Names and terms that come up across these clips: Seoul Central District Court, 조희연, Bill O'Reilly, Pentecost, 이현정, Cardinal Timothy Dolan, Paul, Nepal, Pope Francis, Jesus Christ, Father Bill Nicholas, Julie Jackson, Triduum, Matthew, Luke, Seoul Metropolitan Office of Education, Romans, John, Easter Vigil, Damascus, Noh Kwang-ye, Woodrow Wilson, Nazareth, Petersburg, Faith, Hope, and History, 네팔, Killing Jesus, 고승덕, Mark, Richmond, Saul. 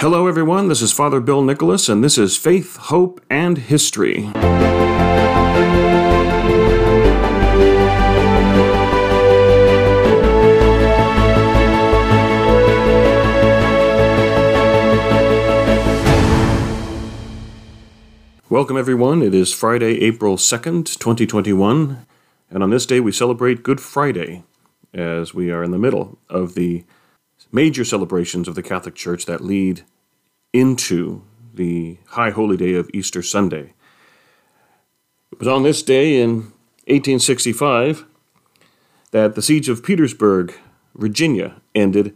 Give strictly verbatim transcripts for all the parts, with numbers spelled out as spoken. Hello everyone, this is Father Bill Nicholas, and this is Faith, Hope, and History. Welcome everyone, it is Friday, April second, twenty twenty-one, and on this day we celebrate Good Friday, as we are in the middle of the major celebrations of the Catholic Church that lead into the High Holy Day of Easter Sunday. It was on this day in eighteen sixty-five that the siege of Petersburg, Virginia, ended,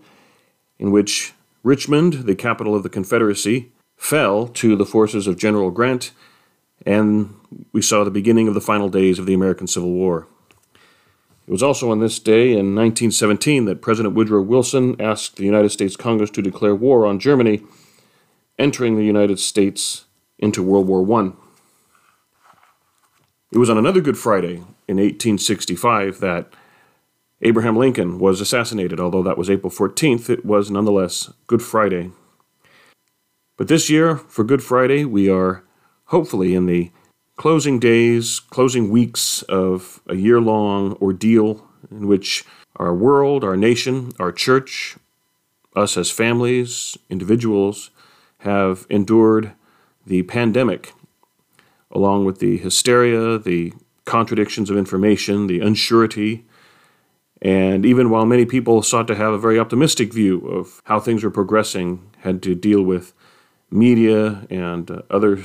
in which Richmond, the capital of the Confederacy, fell to the forces of General Grant, and we saw the beginning of the final days of the American Civil War. It was also on this day in nineteen seventeen that President Woodrow Wilson asked the United States Congress to declare war on Germany, entering the United States into World War One. It was on another Good Friday in eighteen sixty-five that Abraham Lincoln was assassinated. Although that was April fourteenth, it was nonetheless Good Friday. But this year, for Good Friday, we are hopefully in the closing days, closing weeks of a year-long ordeal in which our world, our nation, our church, us as families, individuals, have endured the pandemic, along with the hysteria, the contradictions of information, the unsurety, and even while many people sought to have a very optimistic view of how things were progressing, had to deal with media and uh, other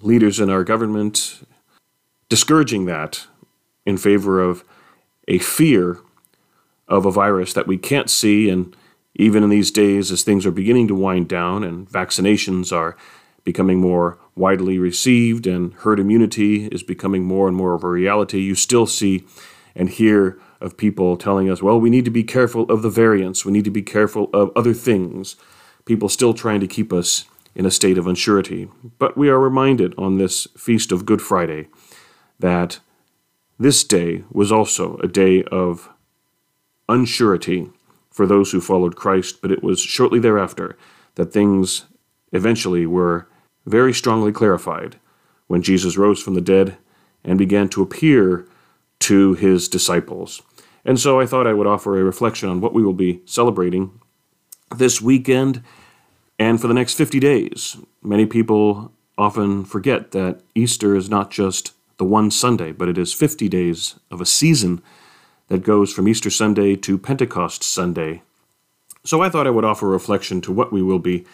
leaders in our government discouraging that in favor of a fear of a virus that we can't see. And even in these days, as things are beginning to wind down and vaccinations are becoming more widely received and herd immunity is becoming more and more of a reality, you still see and hear of people telling us, well, we need to be careful of the variants. We need to be careful of other things. People still trying to keep us in a state of unsurety. But we are reminded on this Feast of Good Friday that this day was also a day of unsurety for those who followed Christ, but it was shortly thereafter that things eventually were very strongly clarified when Jesus rose from the dead and began to appear to his disciples. And so I thought I would offer a reflection on what we will be celebrating this weekend and for the next fifty days. Many people often forget that Easter is not just the one Sunday, but it is fifty days of a season that goes from Easter Sunday to Pentecost Sunday. So I thought I would offer a reflection to what we will be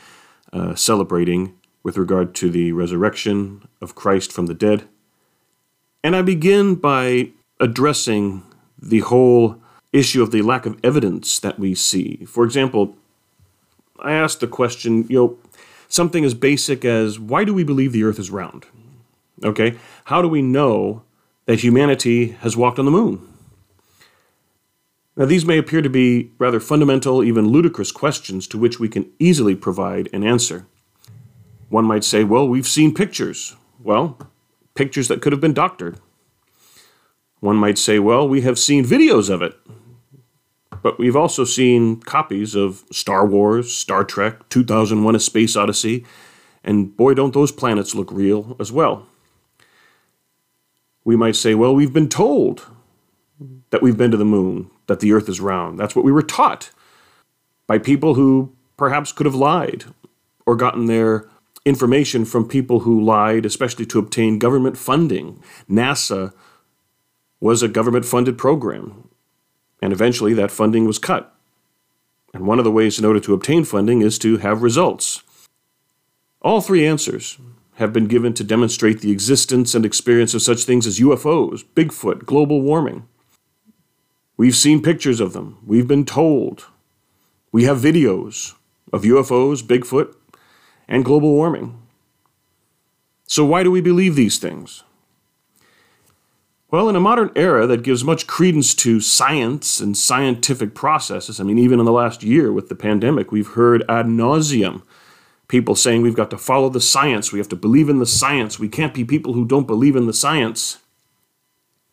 uh, celebrating with regard to the resurrection of Christ from the dead. And I begin by addressing the whole issue of the lack of evidence that we see. For example, I asked the question, you know, something as basic as, why do we believe the earth is round? Okay, how do we know that humanity has walked on the moon? Now, these may appear to be rather fundamental, even ludicrous questions to which we can easily provide an answer. One might say, well, we've seen pictures. Well, pictures that could have been doctored. One might say, well, we have seen videos of it. But we've also seen copies of Star Wars, Star Trek, two thousand one: A Space Odyssey, and boy, don't those planets look real as well. We might say, well, we've been told that we've been to the moon, that the earth is round. That's what we were taught by people who perhaps could have lied or gotten their information from people who lied, especially to obtain government funding. NASA was a government-funded program. And eventually that funding was cut. And one of the ways in order to obtain funding is to have results. All three answers have been given to demonstrate the existence and experience of such things as U F Os, Bigfoot, global warming. We've seen pictures of them. We've been told. We have videos of U F Os, Bigfoot, and global warming. So why do we believe these things? Well, in a modern era that gives much credence to science and scientific processes, I mean, even in the last year with the pandemic, we've heard ad nauseum people saying we've got to follow the science, we have to believe in the science, we can't be people who don't believe in the science.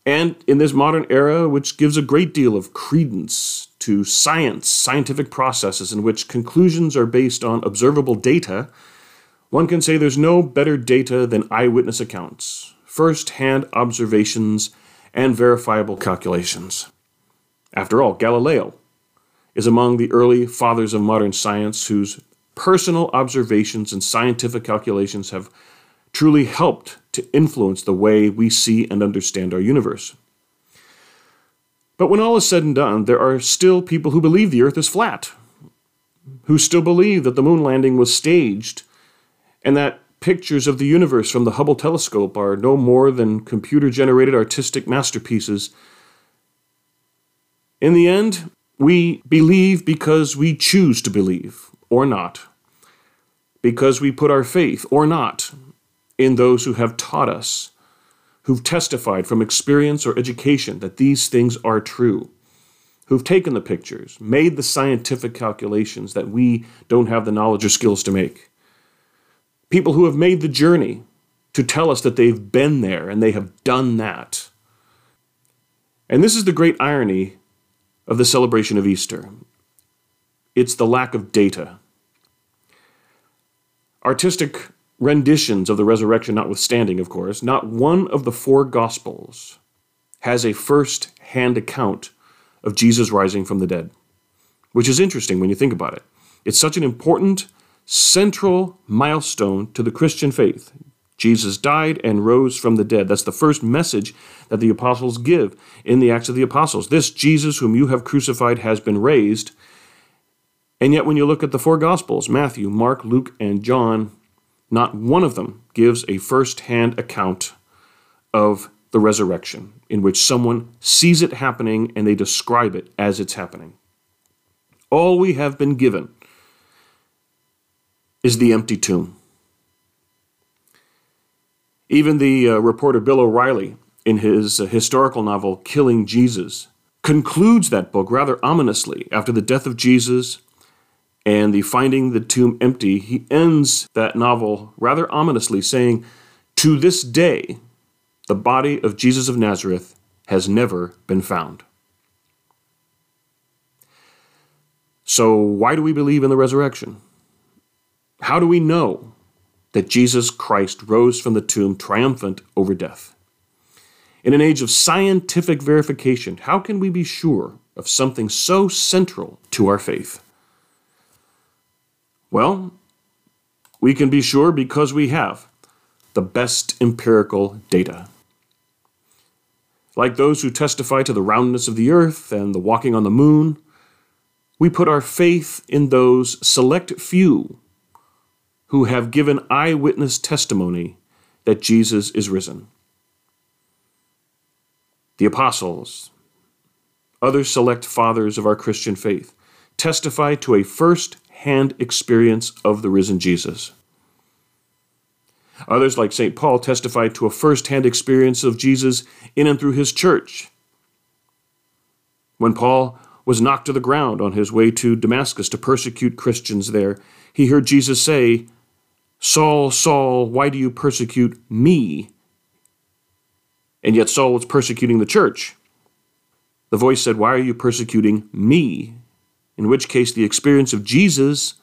And in this modern era, which gives a great deal of credence to science, scientific processes in which conclusions are based on observable data, one can say there's no better data than eyewitness accounts, first-hand observations, and verifiable calculations. After all, Galileo is among the early fathers of modern science whose personal observations and scientific calculations have truly helped to influence the way we see and understand our universe. But when all is said and done, there are still people who believe the Earth is flat, who still believe that the moon landing was staged, and that pictures of the universe from the Hubble telescope are no more than computer-generated artistic masterpieces. In the end, we believe because we choose to believe, or not, because we put our faith, or not, in those who have taught us, who've testified from experience or education that these things are true, who've taken the pictures, made the scientific calculations that we don't have the knowledge or skills to make. People who have made the journey to tell us that they've been there and they have done that. And this is the great irony of the celebration of Easter. It's the lack of data. Artistic renditions of the resurrection notwithstanding, of course, not one of the four Gospels has a first-hand account of Jesus rising from the dead, which is interesting when you think about it. It's such an important, central milestone to the Christian faith. Jesus died and rose from the dead. That's the first message that the apostles give in the Acts of the Apostles. This Jesus whom you have crucified has been raised. And yet when you look at the four Gospels, Matthew, Mark, Luke, and John, not one of them gives a first-hand account of the resurrection, in which someone sees it happening and they describe it as it's happening. All we have been given is the empty tomb. Even the uh, reporter Bill O'Reilly, in his uh, historical novel Killing Jesus, concludes that book rather ominously. After the death of Jesus and the finding the tomb empty, he ends that novel rather ominously saying, "To this day, the body of Jesus of Nazareth has never been found." So why do we believe in the resurrection? How do we know that Jesus Christ rose from the tomb triumphant over death? In an age of scientific verification, how can we be sure of something so central to our faith? Well, we can be sure because we have the best empirical data. Like those who testify to the roundness of the earth and the walking on the moon, we put our faith in those select few who have given eyewitness testimony that Jesus is risen. The apostles, other select fathers of our Christian faith, testify to a first hand experience of the risen Jesus. Others, like Saint Paul, testified to a first-hand experience of Jesus in and through his church. When Paul was knocked to the ground on his way to Damascus to persecute Christians there, he heard Jesus say, "Saul, Saul, why do you persecute me?" And yet Saul was persecuting the church. The voice said, "Why are you persecuting me?" In which case the experience of Jesus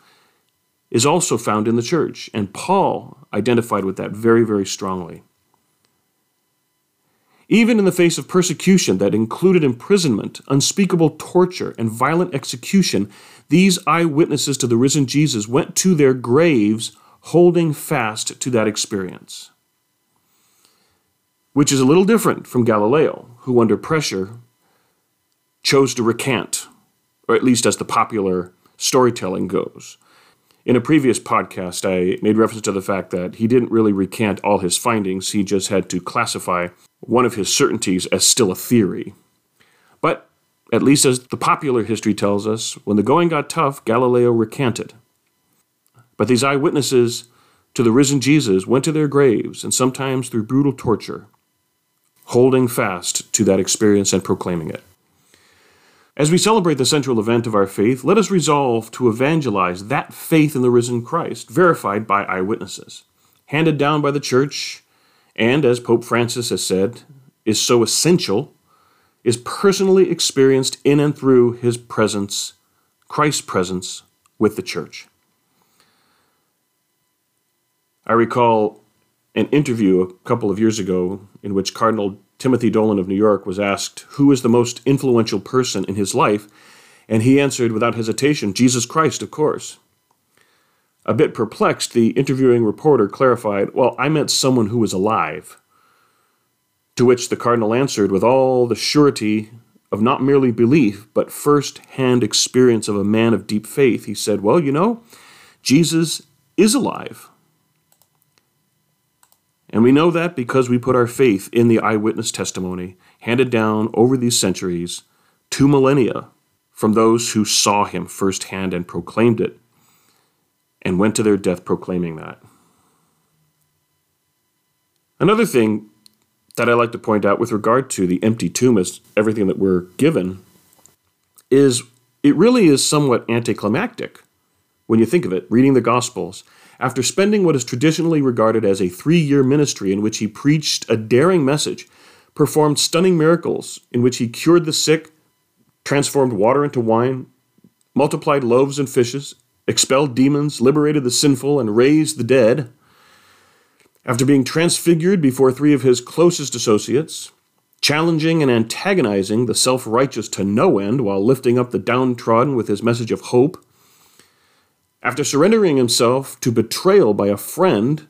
is also found in the church, and Paul identified with that very, very strongly. Even in the face of persecution that included imprisonment, unspeakable torture, and violent execution, these eyewitnesses to the risen Jesus went to their graves holding fast to that experience, which is a little different from Galileo, who under pressure chose to recant, or at least as the popular storytelling goes. In a previous podcast, I made reference to the fact that he didn't really recant all his findings. He just had to classify one of his certainties as still a theory. But, at least as the popular history tells us, when the going got tough, Galileo recanted. But these eyewitnesses to the risen Jesus went to their graves, and sometimes through brutal torture, holding fast to that experience and proclaiming it. As we celebrate the central event of our faith, let us resolve to evangelize that faith in the risen Christ, verified by eyewitnesses, handed down by the church, and, as Pope Francis has said, is so essential is personally experienced in and through his presence, Christ's presence, with the church. I recall an interview a couple of years ago in which Cardinal Timothy Dolan of New York was asked who is the most influential person in his life, and he answered without hesitation, Jesus Christ, of course. A bit perplexed, the interviewing reporter clarified, well, I meant someone who was alive. To which the Cardinal answered with all the surety of not merely belief, but first-hand experience of a man of deep faith. He said, well, you know, Jesus is alive. And we know that because we put our faith in the eyewitness testimony handed down over these centuries, two millennia, from those who saw him firsthand and proclaimed it, and went to their death proclaiming that. Another thing that I like to point out with regard to the empty tomb as everything that we're given is it really is somewhat anticlimactic when you think of it, reading the Gospels. After spending what is traditionally regarded as a three-year ministry in which he preached a daring message, performed stunning miracles in which he cured the sick, transformed water into wine, multiplied loaves and fishes, expelled demons, liberated the sinful, and raised the dead. After being transfigured before three of his closest associates, challenging and antagonizing the self-righteous to no end while lifting up the downtrodden with his message of hope, after surrendering himself to betrayal by a friend,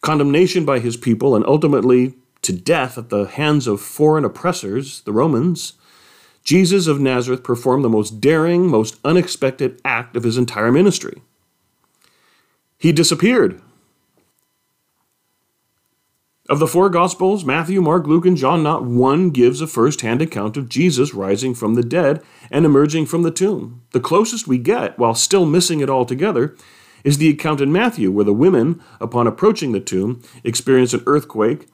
condemnation by his people, and ultimately to death at the hands of foreign oppressors, the Romans, Jesus of Nazareth performed the most daring, most unexpected act of his entire ministry. He disappeared. Of the four Gospels, Matthew, Mark, Luke, and John, not one gives a first-hand account of Jesus rising from the dead and emerging from the tomb. The closest we get, while still missing it altogether, is the account in Matthew, where the women, upon approaching the tomb, experience an earthquake,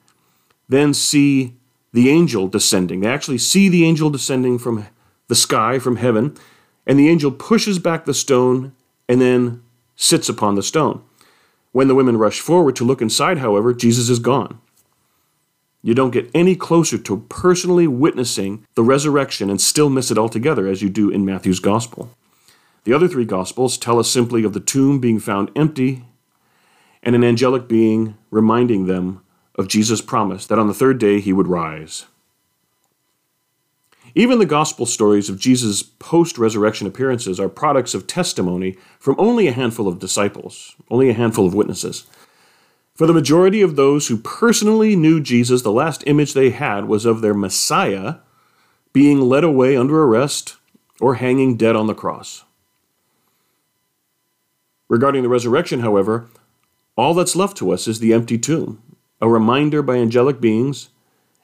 then see the angel descending. They actually see the angel descending from the sky, from heaven, and the angel pushes back the stone and then sits upon the stone. When the women rush forward to look inside, however, Jesus is gone. You don't get any closer to personally witnessing the resurrection and still miss it altogether as you do in Matthew's Gospel. The other three Gospels tell us simply of the tomb being found empty and an angelic being reminding them of Jesus' promise that on the third day he would rise. Even the Gospel stories of Jesus' post-resurrection appearances are products of testimony from only a handful of disciples, only a handful of witnesses. For the majority of those who personally knew Jesus, the last image they had was of their Messiah being led away under arrest or hanging dead on the cross. Regarding the resurrection, however, all that's left to us is the empty tomb, a reminder by angelic beings,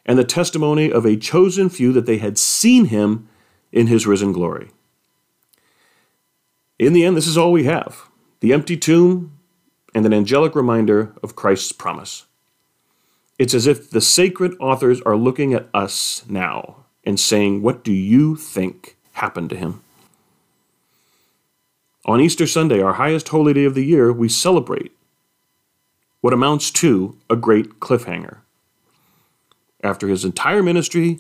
and the testimony of a chosen few that they had seen him in his risen glory. In the end, this is all we have: the empty tomb and an angelic reminder of Christ's promise. It's as if the sacred authors are looking at us now and saying, what do you think happened to him? On Easter Sunday, our highest holy day of the year, we celebrate what amounts to a great cliffhanger. After his entire ministry,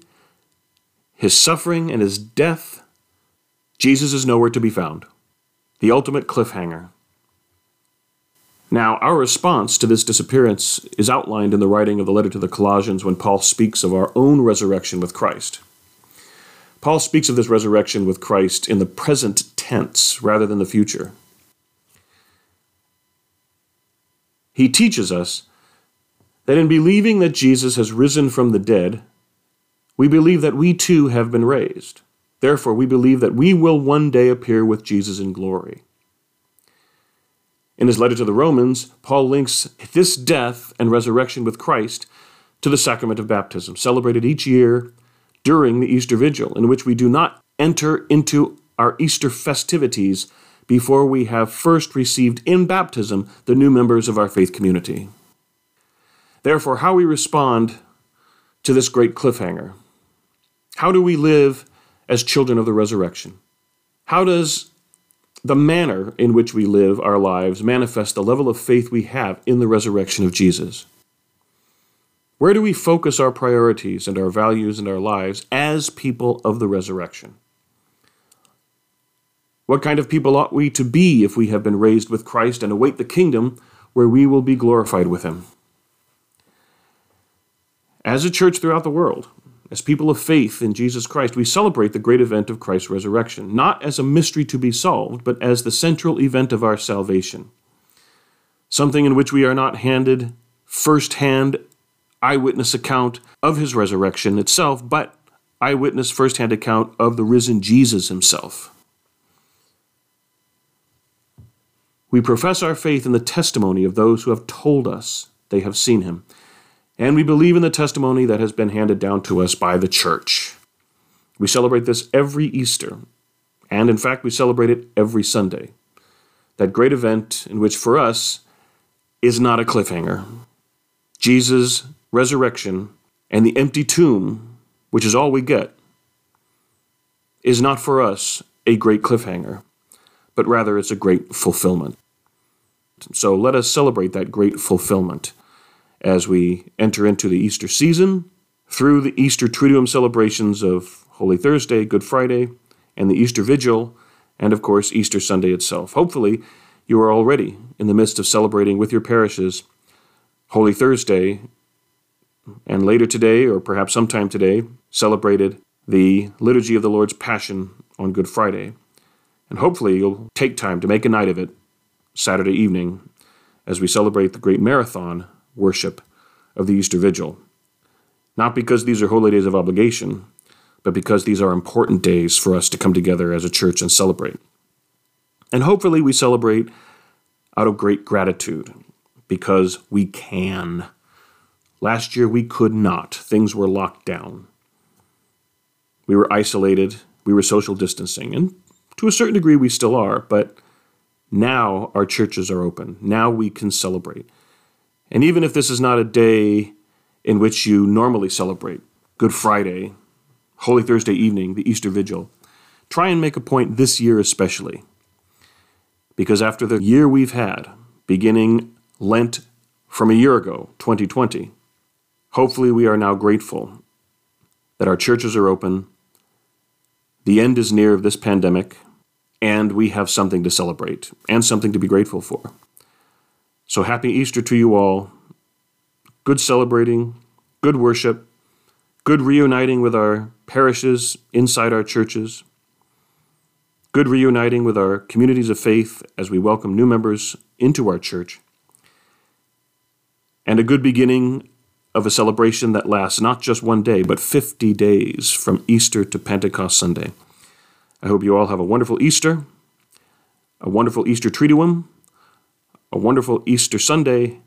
his suffering, and his death, Jesus is nowhere to be found. The ultimate cliffhanger. Now, our response to this disappearance is outlined in the writing of the letter to the Colossians when Paul speaks of our own resurrection with Christ. Paul speaks of this resurrection with Christ in the present tense rather than the future. He teaches us that in believing that Jesus has risen from the dead, we believe that we too have been raised. Therefore, we believe that we will one day appear with Jesus in glory. In his letter to the Romans, Paul links this death and resurrection with Christ to the sacrament of baptism, celebrated each year during the Easter Vigil, in which we do not enter into our Easter festivities before we have first received in baptism the new members of our faith community. Therefore, how we respond to this great cliffhanger. How do we live as children of the resurrection? How does the manner in which we live our lives manifest the level of faith we have in the resurrection of Jesus? Where do we focus our priorities and our values and our lives as people of the resurrection? What kind of people ought we to be if we have been raised with Christ and await the kingdom where we will be glorified with him? As a church throughout the world, as people of faith in Jesus Christ, we celebrate the great event of Christ's resurrection, not as a mystery to be solved, but as the central event of our salvation, something in which we are not handed first-hand eyewitness account of his resurrection itself, but eyewitness first-hand account of the risen Jesus himself. We profess our faith in the testimony of those who have told us they have seen him, and we believe in the testimony that has been handed down to us by the church. We celebrate this every Easter, and in fact we celebrate it every Sunday, that great event in which for us is not a cliffhanger. Jesus' resurrection and the empty tomb, which is all we get, is not for us a great cliffhanger, but rather it's a great fulfillment. So let us celebrate that great fulfillment as we enter into the Easter season through the Easter Triduum celebrations of Holy Thursday, Good Friday, and the Easter Vigil, and of course Easter Sunday itself. Hopefully you are already in the midst of celebrating with your parishes Holy Thursday, and later today, or perhaps sometime today, celebrated the Liturgy of the Lord's Passion on Good Friday. And hopefully you'll take time to make a night of it Saturday evening as we celebrate the great marathon worship of the Easter Vigil. Not because these are holy days of obligation, but because these are important days for us to come together as a church and celebrate. And hopefully we celebrate out of great gratitude because we can. Last year we could not. Things were locked down. We were isolated. We were social distancing, and to a certain degree, we still are, but now our churches are open. Now we can celebrate. And even if this is not a day in which you normally celebrate, Good Friday, Holy Thursday evening, the Easter Vigil, try and make a point this year especially. Because after the year we've had, beginning Lent from a year ago, twenty twenty, hopefully we are now grateful that our churches are open, the end is near of this pandemic, and we have something to celebrate and something to be grateful for. So happy Easter to you all. Good celebrating, good worship, good reuniting with our parishes inside our churches, good reuniting with our communities of faith as we welcome new members into our church, and a good beginning of a celebration that lasts not just one day, but fifty days from Easter to Pentecost Sunday. I hope you all have a wonderful Easter, a wonderful Easter Triduum, a wonderful Easter Sunday,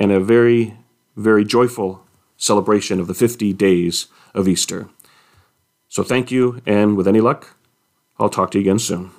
and a very, very joyful celebration of the fifty days of Easter. So thank you, and with any luck, I'll talk to you again soon.